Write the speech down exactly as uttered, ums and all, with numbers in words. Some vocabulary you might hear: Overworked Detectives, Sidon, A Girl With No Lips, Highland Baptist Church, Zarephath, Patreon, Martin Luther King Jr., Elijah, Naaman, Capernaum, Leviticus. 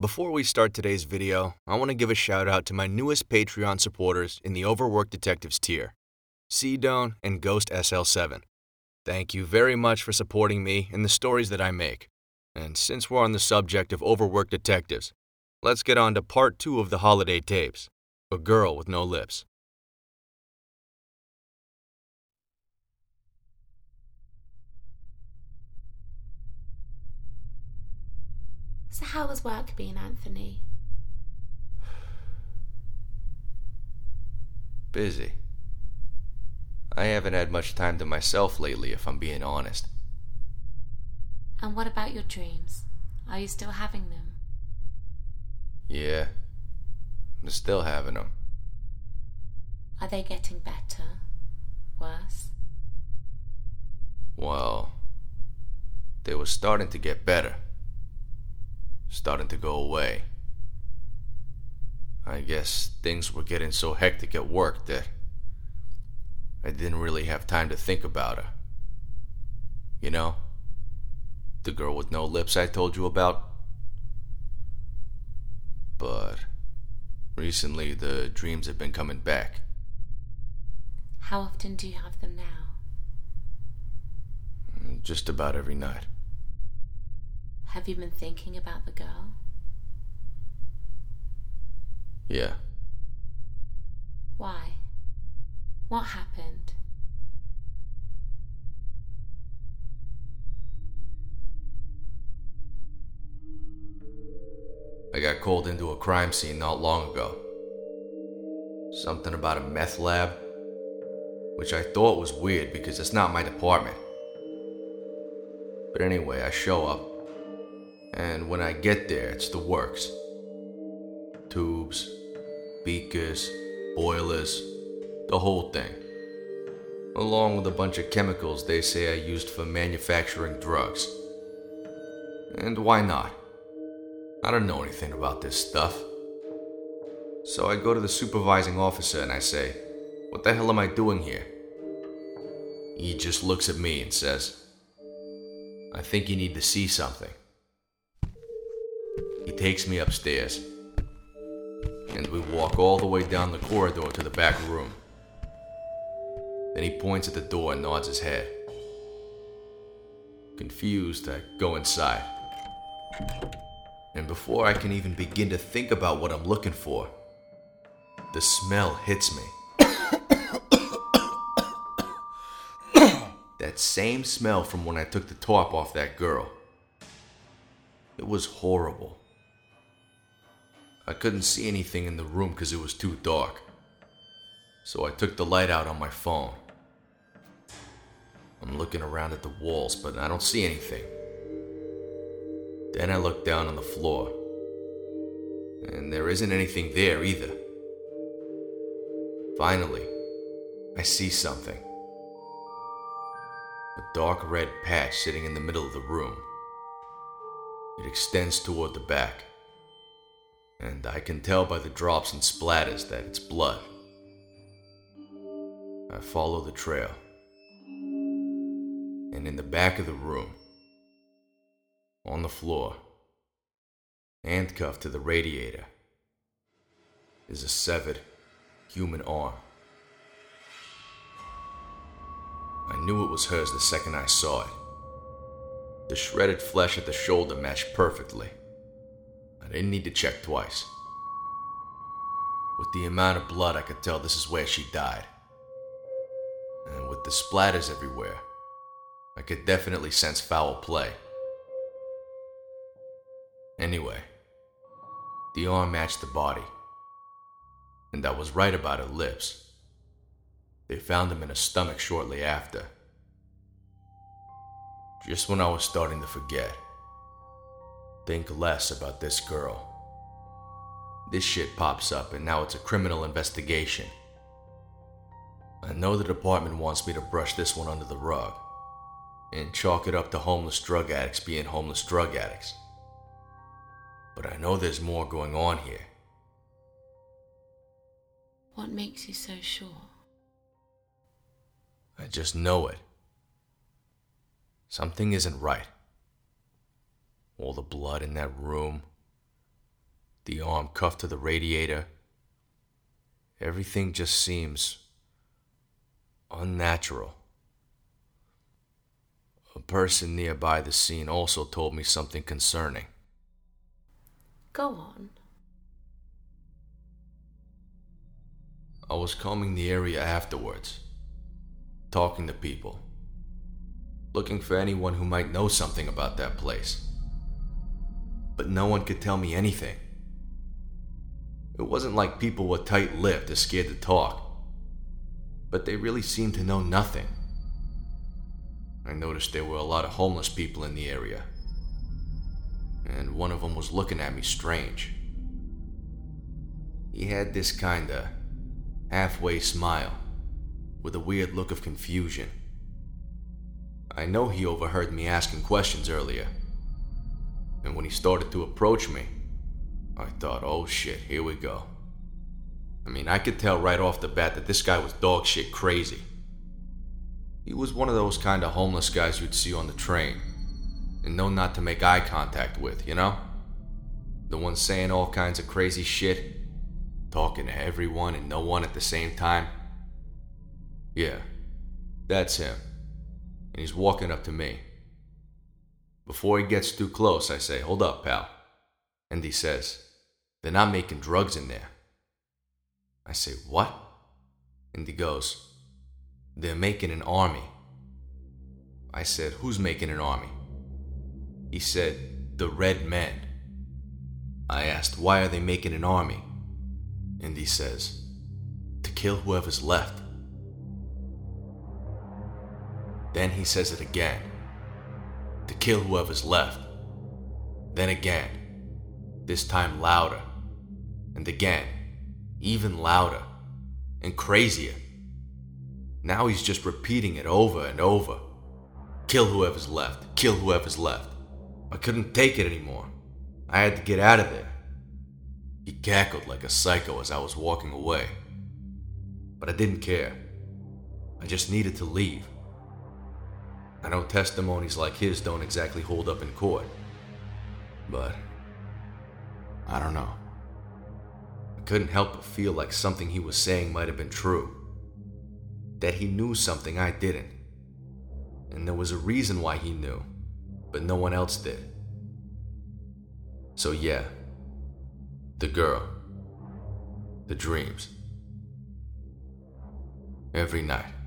Before we start today's video, I want to give a shout out to my newest Patreon supporters in the Overworked Detectives tier, C-Done and Ghost S L seven. Thank you very much for supporting me and the stories that I make. And since we're on the subject of Overworked Detectives, let's get on to part two of the holiday tapes, A Girl With No Lips. So how has work been, Anthony? Busy. I haven't had much time to myself lately, if I'm being honest. And what about your dreams? Are you still having them? Yeah. I'm still having them. Are they getting better? Worse? Well, they were starting to get better. Starting to go away. I guess things were getting so hectic at work that I didn't really have time to think about her. You know, the girl with no lips I told you about. But recently the dreams have been coming back. How often do you have them now? Just about every night. Have you been thinking about the girl? Yeah. Why? What happened? I got called into a crime scene not long ago. Something about a meth lab, which I thought was weird because it's not my department. But anyway, I show up. And when I get there, it's the works. Tubes, beakers, boilers, the whole thing. Along with a bunch of chemicals they say I used for manufacturing drugs. And why not? I don't know anything about this stuff. So I go to the supervising officer and I say, "What the hell am I doing here?" He just looks at me and says, "I think you need to see something." He takes me upstairs, and we walk all the way down the corridor to the back room. Then he points at the door and nods his head. Confused, I go inside. And before I can even begin to think about what I'm looking for, the smell hits me. That same smell from when I took the tarp off that girl. It was horrible. I couldn't see anything in the room because it was too dark. So I took the light out on my phone. I'm looking around at the walls, but I don't see anything. Then I look down on the floor. And there isn't anything there either. Finally, I see something. A dark red patch sitting in the middle of the room. It extends toward the back. And I can tell by the drops and splatters that it's blood. I follow the trail. And in the back of the room, on the floor, handcuffed to the radiator, is a severed human arm. I knew it was hers the second I saw it. The shredded flesh at the shoulder matched perfectly. I didn't need to check twice. With the amount of blood, I could tell this is where she died. And with the splatters everywhere, I could definitely sense foul play. Anyway, the arm matched the body. And I was right about her lips. They found him in her stomach shortly after. Just when I was starting to forget. Think less about this girl. This shit pops up and now it's a criminal investigation. I know the department wants me to brush this one under the rug and chalk it up to homeless drug addicts being homeless drug addicts. But I know there's more going on here. What makes you so sure? I just know it. Something isn't right. All the blood in that room, the arm cuffed to the radiator. Everything just seems unnatural. A person nearby the scene also told me something concerning. Go on. I was combing the area afterwards, talking to people, looking for anyone who might know something about that place. But no one could tell me anything. It wasn't like people were tight-lipped or scared to talk, but they really seemed to know nothing. I noticed there were a lot of homeless people in the area, and one of them was looking at me strange. He had this kinda halfway smile, with a weird look of confusion. I know he overheard me asking questions earlier, and when he started to approach me, I thought, oh shit, here we go. I mean, I could tell right off the bat that this guy was dog shit crazy. He was one of those kind of homeless guys you'd see on the train, and know not to make eye contact with, you know? The one saying all kinds of crazy shit, talking to everyone and no one at the same time. Yeah, that's him. And he's walking up to me. Before he gets too close, I say, hold up, pal. And he says, they're not making drugs in there. I say, what? And he goes, they're making an army. I said, who's making an army? He said, the red men. I asked, why are they making an army? And he says, to kill whoever's left. Then he says it again, to kill whoever's left. Then again. This time louder, and again, even louder, and crazier. Now he's just repeating it over and over. Kill whoever's left, kill whoever's left. I couldn't take it anymore. I had to get out of there. He cackled like a psycho as I was walking away. But I didn't care. I just needed to leave. I know testimonies like his don't exactly hold up in court, but I don't know. I couldn't help but feel like something he was saying might have been true. That he knew something I didn't. And there was a reason why he knew, but no one else did. So yeah, the girl, the dreams, every night.